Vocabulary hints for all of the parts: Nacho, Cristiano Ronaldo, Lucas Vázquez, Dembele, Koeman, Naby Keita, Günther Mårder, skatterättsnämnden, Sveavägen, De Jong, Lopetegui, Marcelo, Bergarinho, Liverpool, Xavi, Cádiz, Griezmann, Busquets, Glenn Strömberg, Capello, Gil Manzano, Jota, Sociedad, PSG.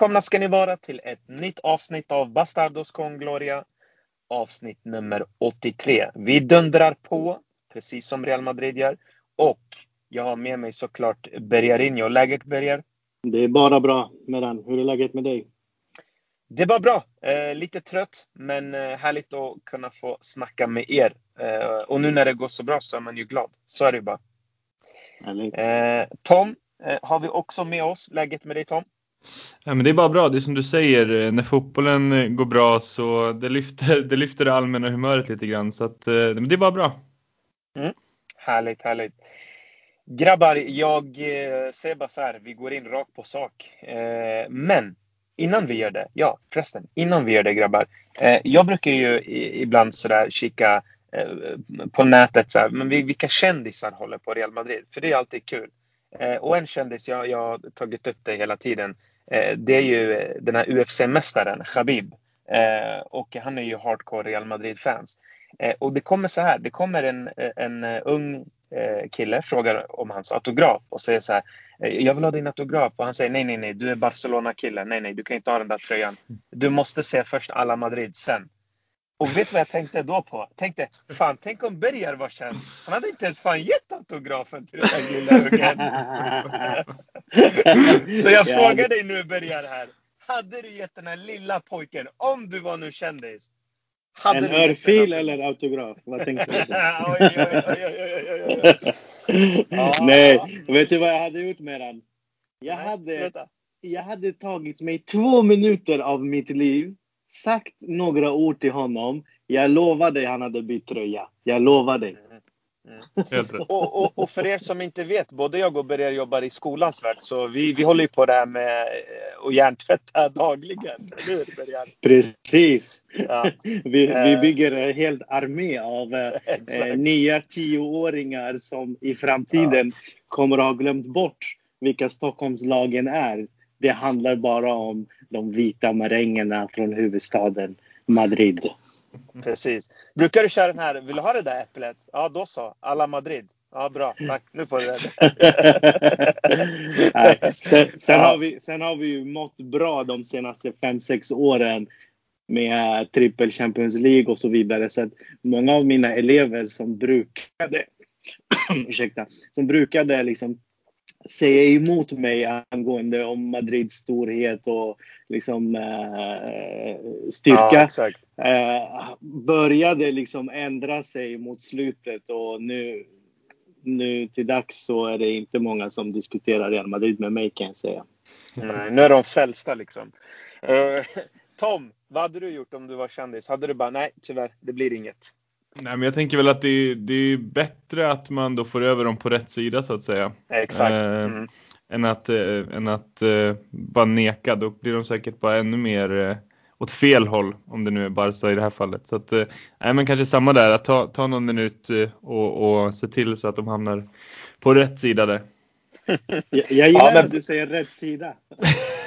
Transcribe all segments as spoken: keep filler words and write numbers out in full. Välkomna ska ni vara till ett nytt avsnitt av Bastardos con Gloria, avsnitt nummer åttiotre. Vi dundrar på, precis som Real Madrid gör. Och jag har med mig såklart Bergarinho. Läget, Berger? Det är bara bra med den. Hur är läget med dig? Det är bara bra. Eh, lite trött, men härligt att kunna få snacka med er. Eh, och nu när det går så bra så är man ju glad. Så är det bara. Eh, Tom, eh, har vi också med oss. Läget med dig, Tom? Ja, men det är bara bra, det är som du säger. När fotbollen går bra så det lyfter det, lyfter det allmänna humöret lite grann. Så att, men det är bara bra. mm. Härligt, härligt. Grabbar, jag säger bara så här, vi går in rakt på sak. Men innan vi gör det, ja förresten, innan vi gör det grabbar, jag brukar ju ibland sådär kika på nätet så här, men vilka kändisar håller på Real Madrid? För det är alltid kul. Och en kändis, jag, jag har tagit upp det hela tiden, det är ju den här U F C-mästaren, Khabib. Och han är ju hardcore Real Madrid-fans. Och det kommer så här, det kommer en, en ung kille, frågar om hans autograf och säger så här, jag vill ha din autograf. Och han säger, nej, nej, nej, du är Barcelona-kille, nej, nej, du kan inte ha den där tröjan. Du måste se först alla Madrid sen. Och vet vad jag tänkte då på? Tänkte, fan, tänk om Berger var känd. Han hade inte ens fan gett autografen till den här lilla ungen. Så jag frågar dig nu, Berger, här. Hade du gett den här lilla pojken, om du var nu kändis? Hade en du örfil eller autograf? Vad tänkte du? oj, oj, oj, oj, oj, oj. Ah. Nej, vet du vad jag hade gjort med den? Jag, Nej, hade, jag hade tagit mig två minuter av mitt liv, sagt några ord till honom. Jag lovar dig, han hade bytt tröja. Jag lovar dig. Mm. Mm. och, och, och för er som inte vet, både jag och Berger jobbar i skolans värld, så vi, vi håller ju på det här med och hjärntvätta dagligen. Eller hur, Berger? Precis. Ja. vi, vi bygger en hel armé av eh, nya tioåringar som i framtiden ja. kommer att ha glömt bort vilka Stockholmslagen är. Det handlar bara om de vita marängerna från huvudstaden Madrid. Precis. Brukar du köra den här, vill du ha det där äpplet? Ja, då så. Alla Madrid. Ja, bra. Tack. Nu får du det. Nej. Sen, sen, ja. har vi, sen har vi ju mått bra de senaste fem sex åren med trippel Champions League och så vidare. Så att många av mina elever som brukade ursäkta, som brukade liksom säga emot mig angående om Madrids storhet och liksom eh, styrka. Ja, exakt. Eh, började liksom ändra sig mot slutet och nu, nu till dags så är det inte många som diskuterar Real Madrid med mig, kan jag säga. Nej, nu är de fällsta liksom. Eh, Tom, vad hade du gjort om du var kändis? Hade du bara, nej tyvärr, det blir inget? Nej, men jag tänker väl att det är, det är bättre att man då får över dem på rätt sida så att säga. Exakt. Eh, mm. Än att, eh, än att eh, bara neka. Då blir de säkert bara ännu mer eh, åt fel håll, om det nu är Barca i det här fallet. Så att, eh, nej, men kanske samma där. Att ta, ta någon minut eh, och, och se till så att de hamnar på rätt sida där. jag, jag gillar ja, men... att du säger rätt sida.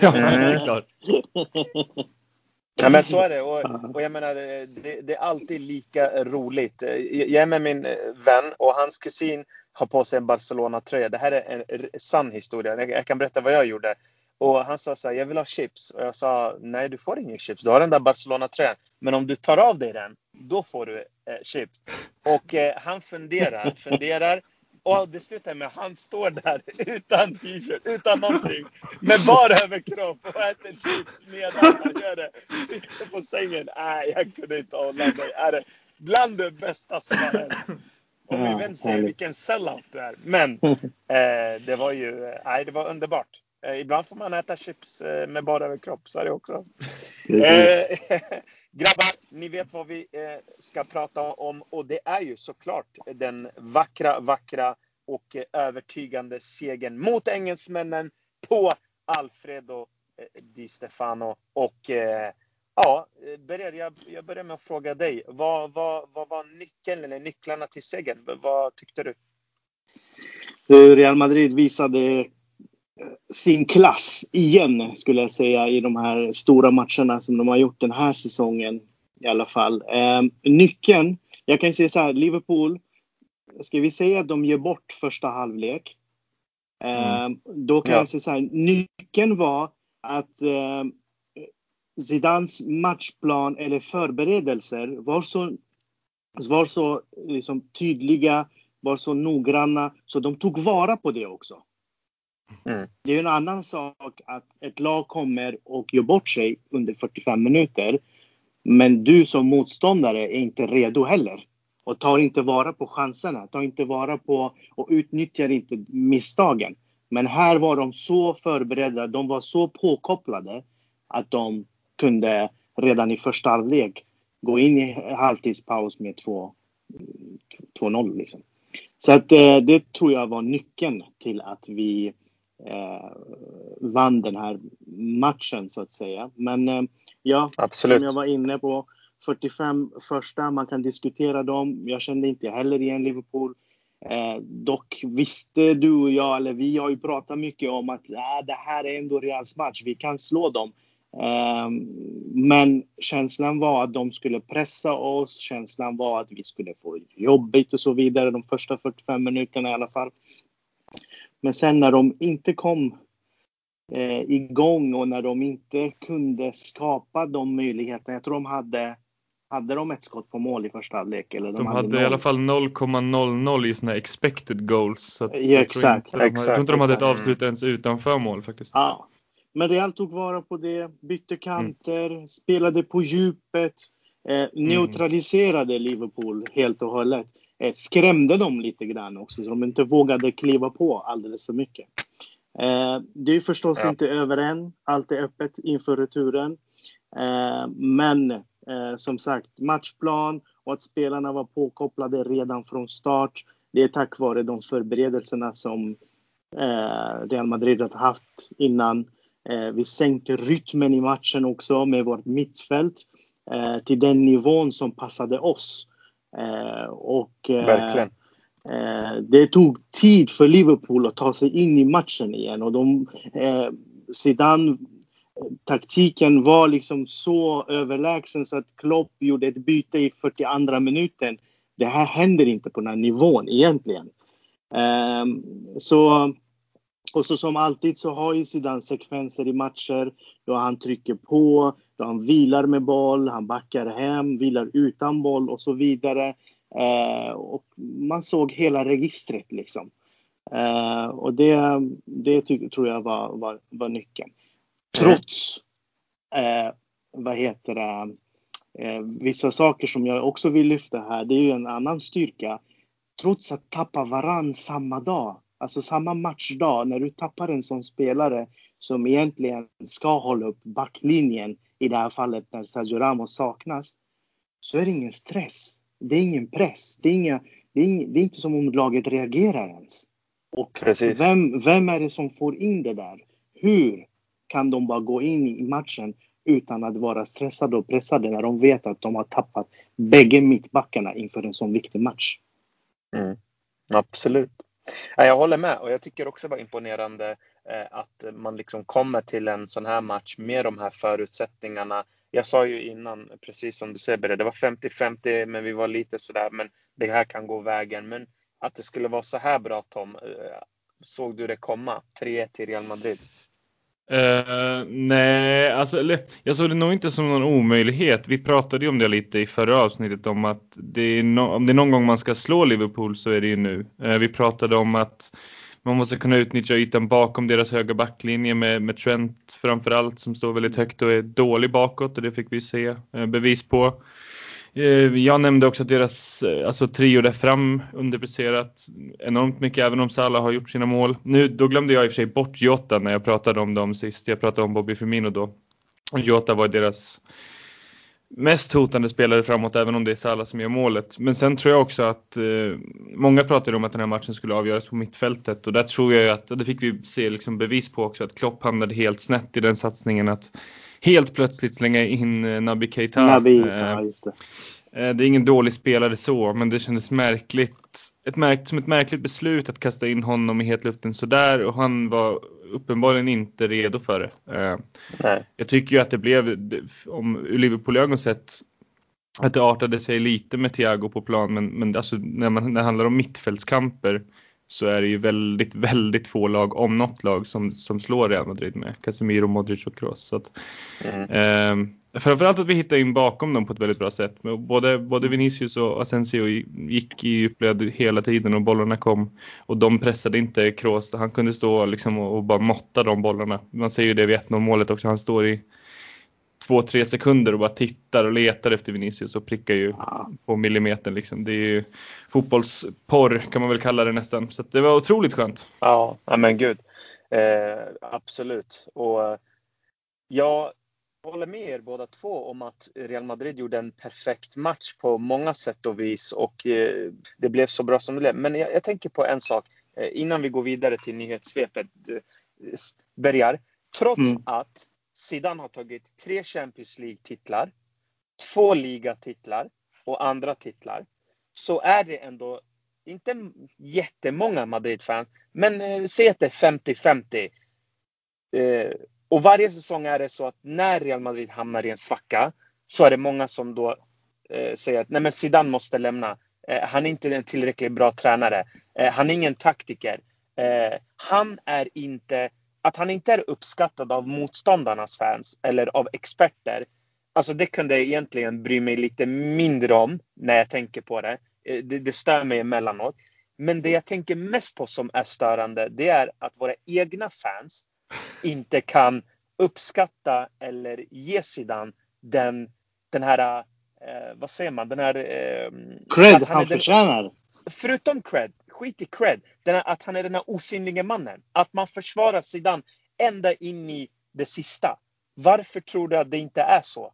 Ja, det är klart. Ja, men så är det. Och, och jag menar, det, det är alltid lika roligt. Jag är med min vän och hans kusin har på sig en Barcelona-tröja. Det här är en sann historia. Jag kan berätta vad jag gjorde. Och han sa så här, jag vill ha chips. Och jag sa, nej du får ingen chips. Du har den där Barcelona-tröjan. Men om du tar av dig den, då får du eh, chips. Och eh, han funderar, funderar. Och det slutar med att han står där utan t-shirt, utan någonting, med bara överkropp och äter chips medan han gör det. Sitter på sängen. Nej, jag kunde inte hålla mig. Är det bland det bästa som har hänt. Och vi vet inte vilken sellout du är. Men eh, det var ju, nej, det var underbart. Eh, ibland får man äta chips eh, med bara överkropp, så är det också. Eh, grabbar, ni vet vad vi eh, ska prata om. Och det är ju såklart den vackra, vackra och eh, övertygande segern mot engelsmännen på Alfredo eh, Di Stefano. Och eh, ja, Berger, jag, jag börjar med att fråga dig. Vad, vad, vad var nyckeln eller nycklarna till segern? Vad tyckte du? Real Madrid visade sin klass igen, skulle jag säga, i de här stora matcherna som de har gjort den här säsongen i alla fall. Eh, nyckeln, jag kan säga så här, Liverpool, ska vi säga att de ger bort första halvlek. Eh, mm. Då kan ja. jag säga så här, nyckeln var att eh, Zidans matchplan eller förberedelser var så, var så liksom, tydliga, var så noggranna, så de tog vara på det också. Mm. Det är en annan sak att ett lag kommer och gör bort sig under fyrtiofem minuter, men du som motståndare är inte redo heller och tar inte vara på chanserna, tar inte vara på och utnyttjar inte misstagen. Men här var de så förberedda, de var så påkopplade att de kunde redan i första halvlek gå in i halvtidspaus med två noll liksom. Så att eh, det tror jag var nyckeln till att vi eh, vann den här matchen så att säga. Men eh, ja, absolut. Som jag var inne på, fyrtiofem första, man kan diskutera dem. Jag kände inte heller igen Liverpool. Eh, dock visste du och jag, eller vi har ju pratat mycket om att ah, det här är ändå Reals match, vi kan slå dem. Eh, men känslan var att de skulle pressa oss, känslan var att vi skulle få jobbigt och så vidare de första fyrtiofem minuterna i alla fall. Men sen när de inte kom eh, igång och när de inte kunde skapa de möjligheterna, jag tror de hade Hade de ett skott på mål i första halvlek? Eller de, de hade, hade i alla fall noll komma noll noll i såna expected goals. Så att, ja, exakt. Jag tror inte, exakt, de, jag tror inte de hade ett avslut ens utanför mål faktiskt. Ja. Men Real tog vara på det. Bytte kanter. Mm. Spelade på djupet. Eh, neutraliserade mm. Liverpool helt och hållet. Eh, skrämde dem lite grann också. Så de inte vågade kliva på alldeles för mycket. Eh, det är förstås ja. inte över än. Allt är öppet inför returen. Eh, men... Eh, som sagt, matchplan och att spelarna var påkopplade redan från start. Det är tack vare de förberedelserna som eh, Real Madrid har haft innan. Eh, vi sänkte rytmen i matchen också med vårt mittfält eh, till den nivån som passade oss. Eh, och eh, eh, det tog tid för Liverpool att ta sig in i matchen igen. Och de, eh, sedan... taktiken var liksom så överlägsen så att Klopp gjorde ett byte i fyrtioandra minuten. Det här händer inte på den här nivån egentligen. Um, så, och så som alltid så har ju Zidane sekvenser i matcher då han trycker på, då han vilar med boll, han backar hem, vilar utan boll och så vidare. Uh, och man såg hela registret liksom. Uh, och det, det ty- tror jag var, var, var nyckeln. Trots eh, vad heter det, eh, vissa saker som jag också vill lyfta här. Det är ju en annan styrka. Trots att tappa varann samma dag, alltså samma matchdag, när du tappar en sån spelare som egentligen ska hålla upp backlinjen, i det här fallet när Sergio Ramos saknas, så är det ingen stress. Det är ingen press. Det är, inga, det är, ing, det är inte som om laget reagerar ens. Och vem, vem är det som får in det där? Hur kan de bara gå in i matchen utan att vara stressade och pressade när de vet att de har tappat bägge mittbackarna inför en sån viktig match? Mm, absolut. Ja, jag håller med, och jag tycker också det var imponerande eh, att man liksom kommer till en sån här match med de här förutsättningarna. Jag sa ju innan, precis som du säger, det var femtio femtio, men vi var lite sådär, men det här kan gå vägen. Men att det skulle vara så här bra, Tom, eh, såg du det komma? tre ett till Real Madrid. Uh, nej, alltså, eller, jag såg det nog inte som någon omöjlighet. Vi pratade ju om det lite i förra avsnittet, om att det är no- om det är någon gång man ska slå Liverpool så är det ju nu. uh, Vi pratade om att man måste kunna utnyttja ytan bakom deras höga backlinje med, med Trent framförallt, som står väldigt högt och är dålig bakåt, och det fick vi se uh, bevis på. Jag nämnde också att deras alltså, trio där fram underpresterat enormt mycket, även om Salah har gjort sina mål. Nu, då glömde jag i och för sig bort Jota när jag pratade om dem sist. Jag pratade om Bobby Firmino då. Och Jota var deras mest hotande spelare framåt, även om det är Salah som gör målet. Men sen tror jag också att eh, många pratade om att den här matchen skulle avgöras på mittfältet. Och där tror jag att, det fick vi se liksom bevis på också, att Klopp hamnade helt snett i den satsningen att helt plötsligt slänga in Naby Keita. Naby, ja, just det. Det är ingen dålig spelare så, men det kändes märkligt, ett märk, som ett märkligt beslut att kasta in honom i hetluften sådär. Och han var uppenbarligen inte redo för det. Nej. Jag tycker ju att det blev, om Liverpool ögon sett, att det artade sig lite med Thiago på plan. Men, men alltså, när, man, när det handlar om mittfältskamper så är det ju väldigt, väldigt få lag, om något lag, som, som slår Real Madrid med Casemiro, Modric och Kroos. Så att, mm. eh, framförallt att vi hittar in bakom dem på ett väldigt bra sätt. Men både, både Vinicius och Asensio gick i upplöd hela tiden och bollarna kom. Och de pressade inte Kroos. Han kunde stå liksom och, och bara måtta de bollarna. Man ser ju det vid ett noll-målet också. Han står i två, tre sekunder och bara tittar och letar efter Vinicius och prickar ju på millimetern liksom. Det är ju fotbollsporr kan man väl kalla det nästan. Så att det var otroligt skönt. Ja, men gud. Eh, absolut. Och jag håller med er båda två om att Real Madrid gjorde en perfekt match på många sätt och vis. Och eh, det blev så bra som det blev. Men jag, jag tänker på en sak. Eh, innan vi går vidare till nyhetssvepet. Eh, Bergar, trots mm. att Zidane har tagit tre Champions League-titlar, två ligatitlar och andra titlar, så är det ändå inte jättemånga Madrid-fan, men eh, se att det är femtio femtio. Eh, och varje säsong är det så att när Real Madrid hamnar i en svacka så är det många som då eh, säger att nej, men Zidane måste lämna. Eh, han är inte en tillräckligt bra tränare. Eh, han är ingen taktiker. Eh, han är inte... Att han inte är uppskattad av motståndarnas fans eller av experter, alltså det kunde jag egentligen bry mig lite mindre om när jag tänker på det. Det, det stör mig emellanåt. Men det jag tänker mest på som är störande, det är att våra egna fans inte kan uppskatta eller ge sidan den, den här, eh, vad säger man, den här... Eh, cred han, han förtjänar. Den, förutom cred. Skit i cred, den här, att han är den här osynliga mannen. Att man försvarar Zidane ända in i det sista. Varför tror du att det inte är så?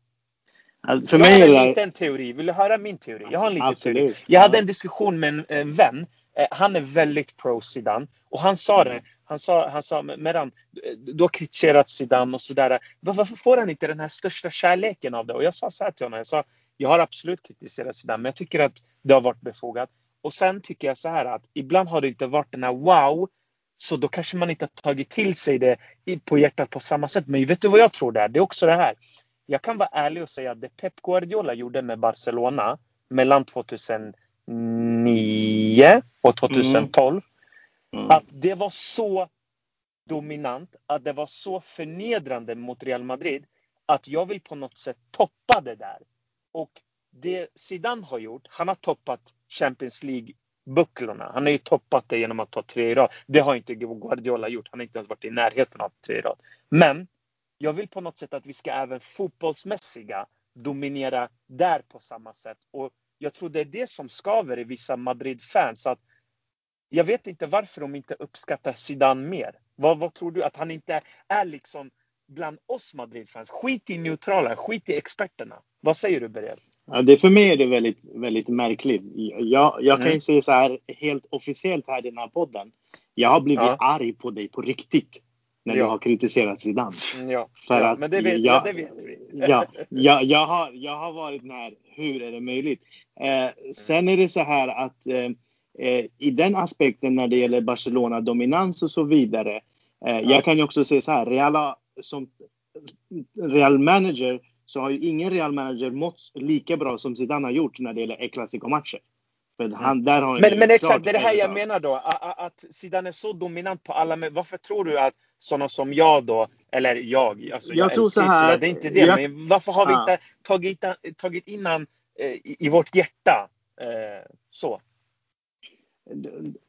Alltså, för jag mig har eller... inte en teori. Vill du höra min teori? Jag har en liten Absolut. teori. Jag hade en diskussion med en, en vän. Eh, han är väldigt pro Zidane. Och han sa mm. det. Han sa, han sa medan du har kritiserat Zidane och sådär. Varför får han inte den här största kärleken av det? Och jag sa så här till honom. Jag sa, jag har absolut kritiserat Zidane. Men jag tycker att det har varit befogat. Och sen tycker jag så här att ibland har det inte varit den här wow. Så då kanske man inte har tagit till sig det på hjärtat på samma sätt. Men vet du vad jag tror det är? Det är också det här. Jag kan vara ärlig och säga att det Pep Guardiola gjorde med Barcelona mellan tjugohundranio och tjugotolv. Mm. Mm. Att det var så dominant. Att det var så förnedrande mot Real Madrid. Att jag vill på något sätt toppa det där. Och det Zidane har gjort, han har toppat Champions League-bucklorna. Han har ju toppat det genom att ta tre i rad. Det har inte Guardiola gjort. Han har inte ens varit i närheten av tre i rad. Men jag vill på något sätt att vi ska även fotbollsmässiga dominera där på samma sätt. Och jag tror det är det som skaver i vissa Madrid-fans. Att jag vet inte varför de inte uppskattar Zidane mer. Vad, vad tror du? Att han inte är liksom bland oss Madrid-fans. Skit i neutrala, skit i experterna. Vad säger du, Berger? Ja, det för mig är det väldigt, väldigt märkligt. Jag, jag kan ju säga så här helt officiellt här i den här podden. Jag har blivit ja. arg på dig på riktigt när ja. du har kritiserat Zidane. Ja, för ja att men det vet, jag, ja, det vet vi. ja, jag, jag, har, jag har varit när, hur är det möjligt? Eh, sen är det så här att eh, i den aspekten när det gäller Barcelona-dominans och så vidare. Eh, ja. Jag kan ju också säga så här, Real, som Real manager så har ju ingen Real Manager mått lika bra som Zidane har gjort när det gäller E-Clasico-matcher. Men, han, där har men, men exakt, det är det här jag menar då. Att Zidane är så dominant på alla. Men varför tror du att sådana som jag då, eller jag, alltså jag, jag tror så här, det är inte det. Jag, men varför har vi inte ja. tagit, tagit innan eh, i, i vårt hjärta? Eh, så.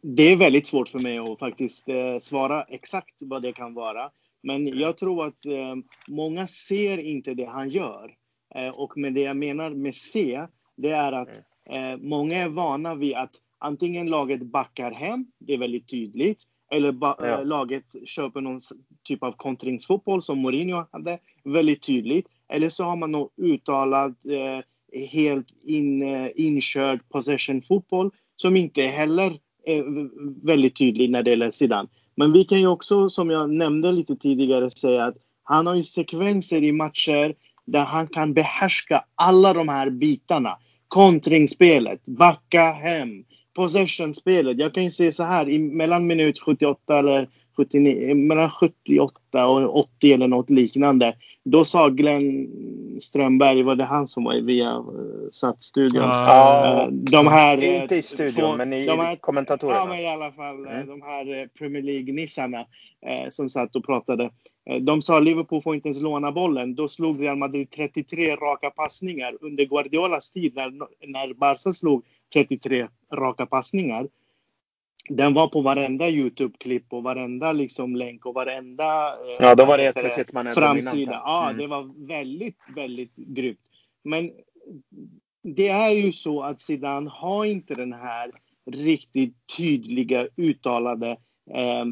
Det är väldigt svårt för mig att faktiskt eh, svara exakt vad det kan vara. Men jag tror att eh, många ser inte det han gör. Eh, och med det jag menar med se, det är att eh, många är vana vid att antingen laget backar hem, det är väldigt tydligt. Eller ba- ja. eh, laget köper någon typ av kontringsfotboll som Mourinho hade, väldigt tydligt. Eller så har man någon uttalad, eh, helt in, eh, inkörd possession-fotboll som inte heller är väldigt tydlig när det gäller Zidane. Men vi kan ju också, som jag nämnde lite tidigare, säga att han har ju sekvenser i matcher där han kan behärska alla de här bitarna. Kontringsspelet, backa hem, possessionspelet. Jag kan ju se så här, mellan minut sjuttioåtta eller sjuttionio, mellan sjuttioåtta och åttio eller något liknande. Då sa Glenn Strömberg, var det han som var via Satt-studion? Ja, de här, inte i studion, två, men i de här, kommentatorerna. Ja, men i alla fall mm. de här Premier League-nissarna eh, som satt och pratade. De sa Liverpool får inte ens låna bollen. Då slog Real Madrid trettiotre raka passningar under Guardiolas tid, när, när Barca slog trettiotre raka passningar. Den var på varenda YouTube-klipp och varenda liksom länk och varenda eh, ja, då var det plötsligt man är framsida. Mm. Ja, det var väldigt, väldigt grymt. Men det är ju så att Zidane har inte den här riktigt tydliga uttalade eh,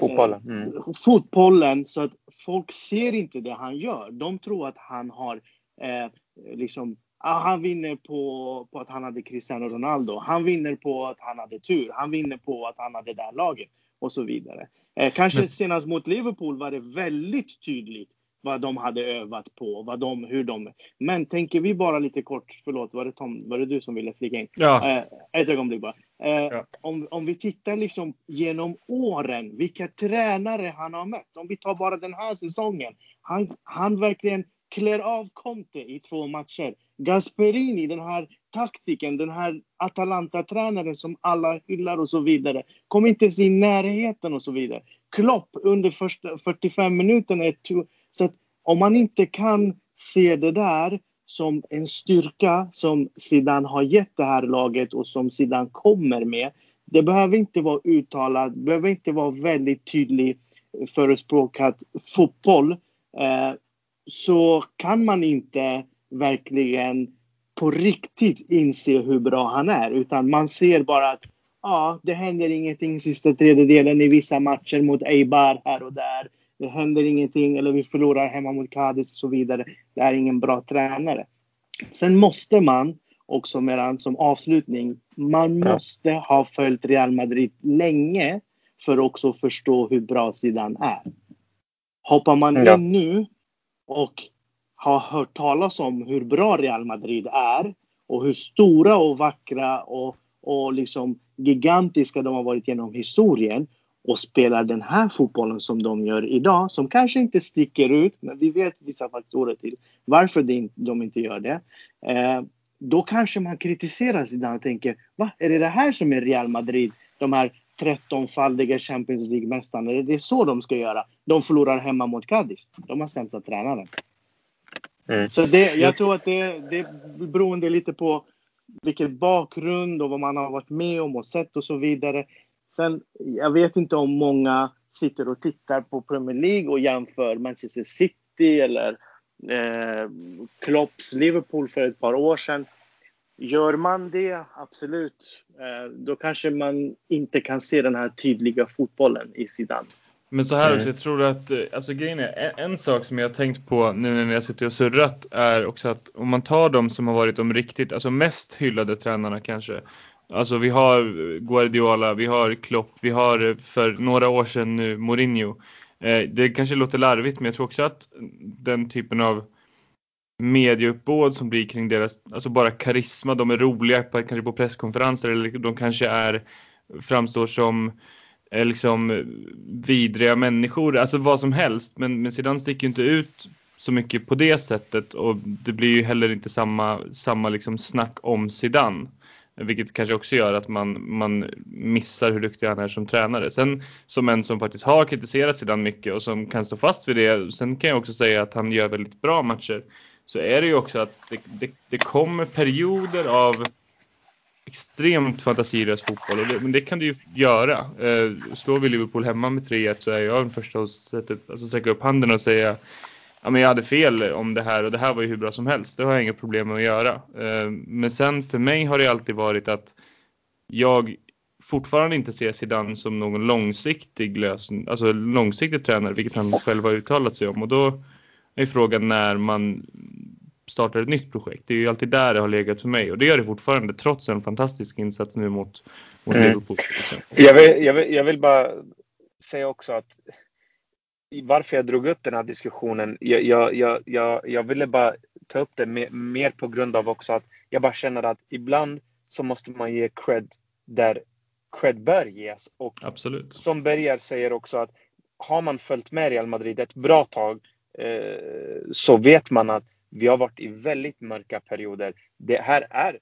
fotbollen. Mm. fotbollen, så att folk ser inte det han gör. De tror att han har eh, liksom Ah, han vinner på, på att han hade Cristiano Ronaldo. Han vinner på att han hade tur. Han vinner på att han hade det där laget. Och så vidare. Eh, kanske Men... senast mot Liverpool var det väldigt tydligt vad de hade övat på. Vad de, hur de... Men tänker vi bara lite kort. Förlåt, var det, Tom, var det du som ville flika in? Ja. Eh, ett ögonblick bara. Eh, ja. om, om vi tittar liksom genom åren. Vilka tränare han har mött. Om vi tar bara den här säsongen. Han, han verkligen... klär av Conte i två matcher. Gasperini, den här taktiken, den här Atalanta-tränaren som alla hyllar och så vidare, kom inte ens i närheten och så vidare. Klopp under första fyrtiofem minuterna är to- så att om man inte kan se det där som en styrka som Zidane har gett det här laget och som Zidane kommer med, det behöver inte vara uttalat, det behöver inte vara väldigt tydlig förespråkat fotboll, eh, så kan man inte verkligen på riktigt inse hur bra han är. Utan man ser bara att ja, det händer ingenting sista tredjedelen i vissa matcher mot Eibar här och där. Det händer ingenting, eller vi förlorar hemma mot Cádiz och så vidare. Det är ingen bra tränare. Sen måste man, också medan som avslutning, man måste ha följt Real Madrid länge för också förstå hur bra sidan är. Hoppar man ja. in nu och har hört talas om hur bra Real Madrid är och hur stora och vackra och, och liksom gigantiska de har varit genom historien, och spelar den här fotbollen som de gör idag, som kanske inte sticker ut, men vi vet vissa faktorer till varför de inte gör det, eh, då kanske man kritiserar Zidane och tänker, va, är det det här som är Real Madrid? De här trettonfaldiga Champions League-mästarna, det är så de ska göra. De förlorar hemma mot Cádiz. De har sämsta tränaren. Mm. Så det, jag tror att det, det beror lite på vilken bakgrund och vad man har varit med om och sett och så vidare. Sen, jag vet inte om många sitter och tittar på Premier League och jämför Manchester City eller eh, Klopps Liverpool för ett par år sedan. Gör man det, absolut, då kanske man inte kan se den här tydliga fotbollen i Zidane. Men så här också, jag tror att alltså, grejen är, en, en sak som jag har tänkt på nu när vi har suttit och surrat är också att om man tar dem som har varit de riktigt, alltså mest hyllade tränarna kanske. Alltså vi har Guardiola, vi har Klopp, vi har för några år sedan nu Mourinho. Det kanske låter larvigt, men jag tror också att den typen av medieuppbåd som blir kring deras, alltså bara karisma, de är roliga på, kanske på presskonferenser, eller de kanske är, framstår som liksom vidriga människor, alltså vad som helst, men, men sedan sticker ju inte ut så mycket på det sättet, och det blir ju heller inte samma, samma liksom snack om Zidane, vilket kanske också gör att man, man missar hur duktig han är som tränare. Sen som en som faktiskt har kritiserat Zidane mycket och som kan stå fast vid det, sen kan jag också säga att han gör väldigt bra matcher, så är det ju också att det, det, det kommer perioder av extremt fantasirös fotboll. Och det, men det kan du ju göra. Eh, slår vi Liverpool hemma med tre ett så är jag den första att sätta upp, alltså säkra upp handen och säga ja, men jag hade fel om det här och det här var ju hur bra som helst. Det har jag inga problem med att göra. Eh, men sen för mig har det alltid varit att jag fortfarande inte ser Zidane som någon långsiktig lösning, alltså långsiktig tränare, vilket han själv har uttalat sig om. Och då är frågan när man startar ett nytt projekt. Det är ju alltid där det har legat för mig. Och det gör det fortfarande, trots en fantastisk insats nu mot, mot mm. Liverpool. Jag vill, jag, vill, jag vill bara säga också att varför jag drog upp den här diskussionen, jag, jag, jag, jag, jag ville bara ta upp det mer, mer på grund av också att jag bara känner att ibland så måste man ge cred där cred bör ges. Och absolut, som Berger säger också, att har man följt med Real Madrid ett bra tag, eh, så vet man att vi har varit i väldigt mörka perioder. Det här är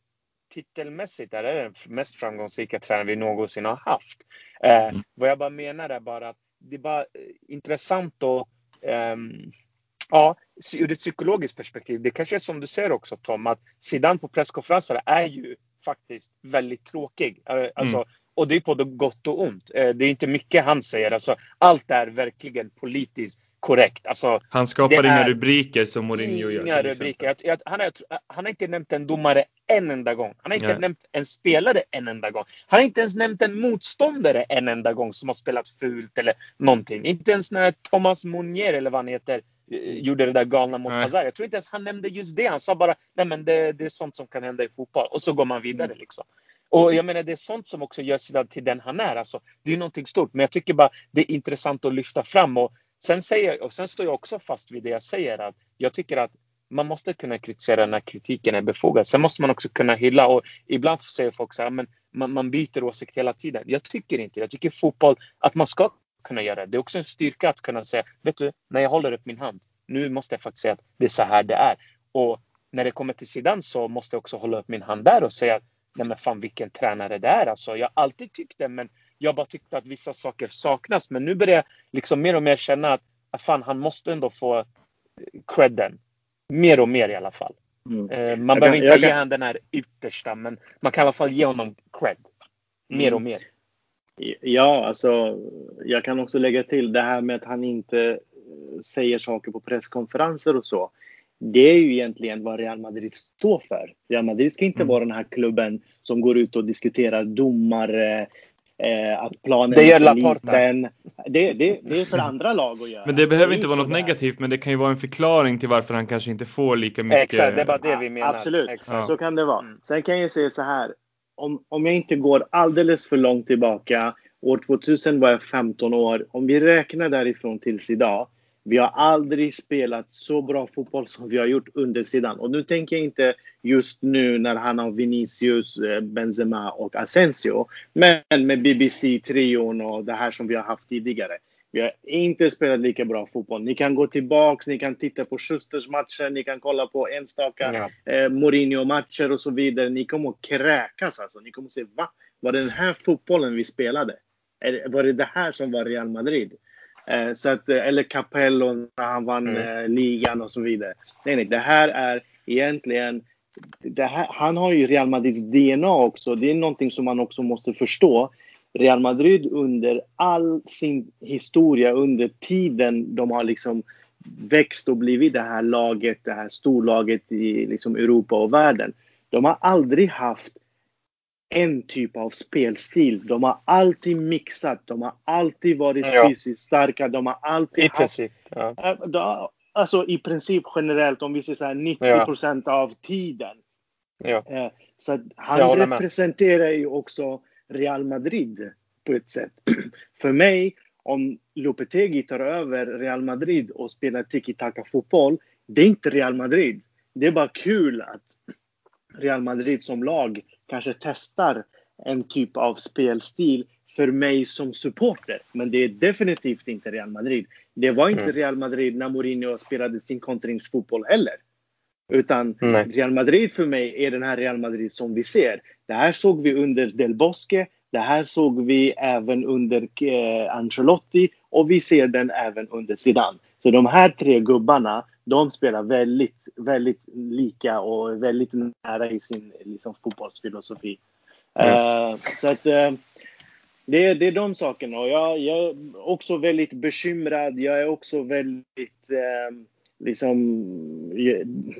titelmässigt är det den mest framgångsrika tränaren vi någonsin har haft. Eh, mm. Vad jag bara menar är bara att det är bara eh, intressant och eh, ja, ur ett psykologiskt perspektiv. Det kanske är som du säger också, Tom, att Zidane på presskonferenser är ju faktiskt väldigt tråkig. Alltså, mm. Och det är på gott och ont. Det är inte mycket han säger. Alltså, allt är verkligen politiskt korrekt. Alltså, han skapar inga rubriker som Mourinho gör. Inga rubriker. Jag, jag, han, har, han har inte nämnt en domare en enda gång. Han har inte Nej. nämnt en spelare en enda gång. Han har inte ens nämnt en motståndare en enda gång som har spelat fult eller någonting. Inte ens när Thomas Mounier eller vad han heter gjorde det där galna mot Hazard. Jag tror inte ens han nämnde just det. Han sa bara, nej men det, det är sånt som kan hända i fotboll. Och så går man vidare liksom. Och jag menar, det är sånt som också gör Zidane till den han är. Alltså, det är någonting stort. Men jag tycker bara det är intressant att lyfta fram. Och sen, säger, och sen står jag också fast vid det jag säger. Att jag tycker att man måste kunna kritisera när kritiken är befogad. Sen måste man också kunna hylla. Och ibland säger folk så här, men man, man byter åsikt hela tiden. Jag tycker inte. Jag tycker fotboll, att man ska kunna göra det. Det är också en styrka att kunna säga, vet du, när jag håller upp min hand, nu måste jag faktiskt säga att det är så här det är. Och när det kommer till Zidane så måste jag också hålla upp min hand där och säga, nej men fan vilken tränare det är alltså. Jag har alltid tyckt det, men jag bara tyckte att vissa saker saknas. Men nu börjar jag liksom mer och mer känna att, att fan, han måste ändå få credden. Mer och mer i alla fall. Mm. Eh, man jag behöver kan, inte ge kan... han den här yttersta, men man kan i alla fall ge honom cred. Mer mm. och mer. Ja, alltså jag kan också lägga till det här med att han inte säger saker på presskonferenser och så. Det är ju egentligen vad Real Madrid står för. Real Madrid ska inte mm. vara den här klubben som går ut och diskuterar domare, eh, att planen det är liten. Det, det, det är för andra lag att göra. Men det behöver det inte vara något negativt, men det kan ju vara en förklaring till varför han kanske inte får lika mycket. Exakt, det är bara det vi menar. Absolut, ja. Så kan det vara. Sen kan jag säga så här, om, om jag inte går alldeles för långt tillbaka, år tvåtusen var jag femton år. Om vi räknar därifrån tills idag, vi har aldrig spelat så bra fotboll som vi har gjort under Zidane. Och nu tänker jag inte just nu när han har Vinicius, Benzema och Asensio. Men med B B C-trion och det här som vi har haft tidigare. Vi har inte spelat lika bra fotboll. Ni kan gå tillbaka, ni kan titta på Schusters matcher, ni kan kolla på enstaka ja. eh, Mourinho-matcher och så vidare. Ni kommer att kräkas alltså. Ni kommer att se, va? Var det den här fotbollen vi spelade? Var det det här som var Real Madrid? Eh, så att, eller Capello när han vann mm. eh, ligan och så vidare. Nej, nej, det här är egentligen det här, han har ju Real Madrids D N A också. Det är någonting som man också måste förstå. Real Madrid under all sin historia, under tiden de har liksom växt och blivit det här laget, det här storlaget i liksom Europa och världen, de har aldrig haft en typ av spelstil. De har alltid mixat. De har alltid varit ja. fysiskt starka. De har alltid haft, ja. alltså i princip generellt, om vi säger så här, nittio procent ja. av tiden. Ja. Så att han representerar ju också Real Madrid på ett sätt. För mig, om Lopetegui tar över Real Madrid och spelar tiki-taka fotboll, det är inte Real Madrid. Det är bara kul att Real Madrid som lag kanske testar en typ av spelstil för mig som supporter. Men det är definitivt inte Real Madrid. Det var inte mm. Real Madrid när Mourinho spelade sin kontringsfotboll heller. Utan mm. Real Madrid för mig är den här Real Madrid som vi ser. Det här såg vi under Del Bosque. Det här såg vi även under eh, Ancelotti. Och vi ser den även under Zidane. Så de här tre gubbarna, de spelar väldigt, väldigt lika och väldigt nära i sin liksom, fotbollsfilosofi. Mm. Uh, så att, uh, det, är, det är de sakerna. Och jag, jag är också väldigt bekymrad. Jag är också väldigt... Uh, liksom,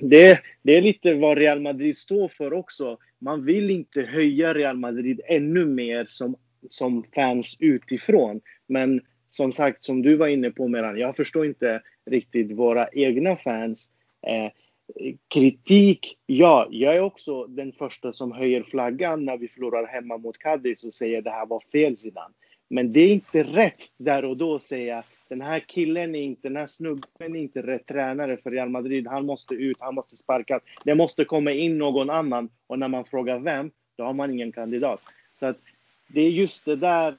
det, det är lite vad Real Madrid står för också. Man vill inte höja Real Madrid ännu mer som, som fans utifrån. Men... som sagt, som du var inne på medan, jag förstår inte riktigt våra egna fans eh, kritik. Ja, jag är också den första som höjer flaggan när vi förlorar hemma mot Cádiz och säger det här var fel sidan. Men det är inte rätt där och då att säga den här killen är inte, den här snubben är inte rätt tränare för Real Madrid. Han måste ut, han måste sparkas. Det måste komma in någon annan, och när man frågar vem, då har man ingen kandidat. Så att det är just det där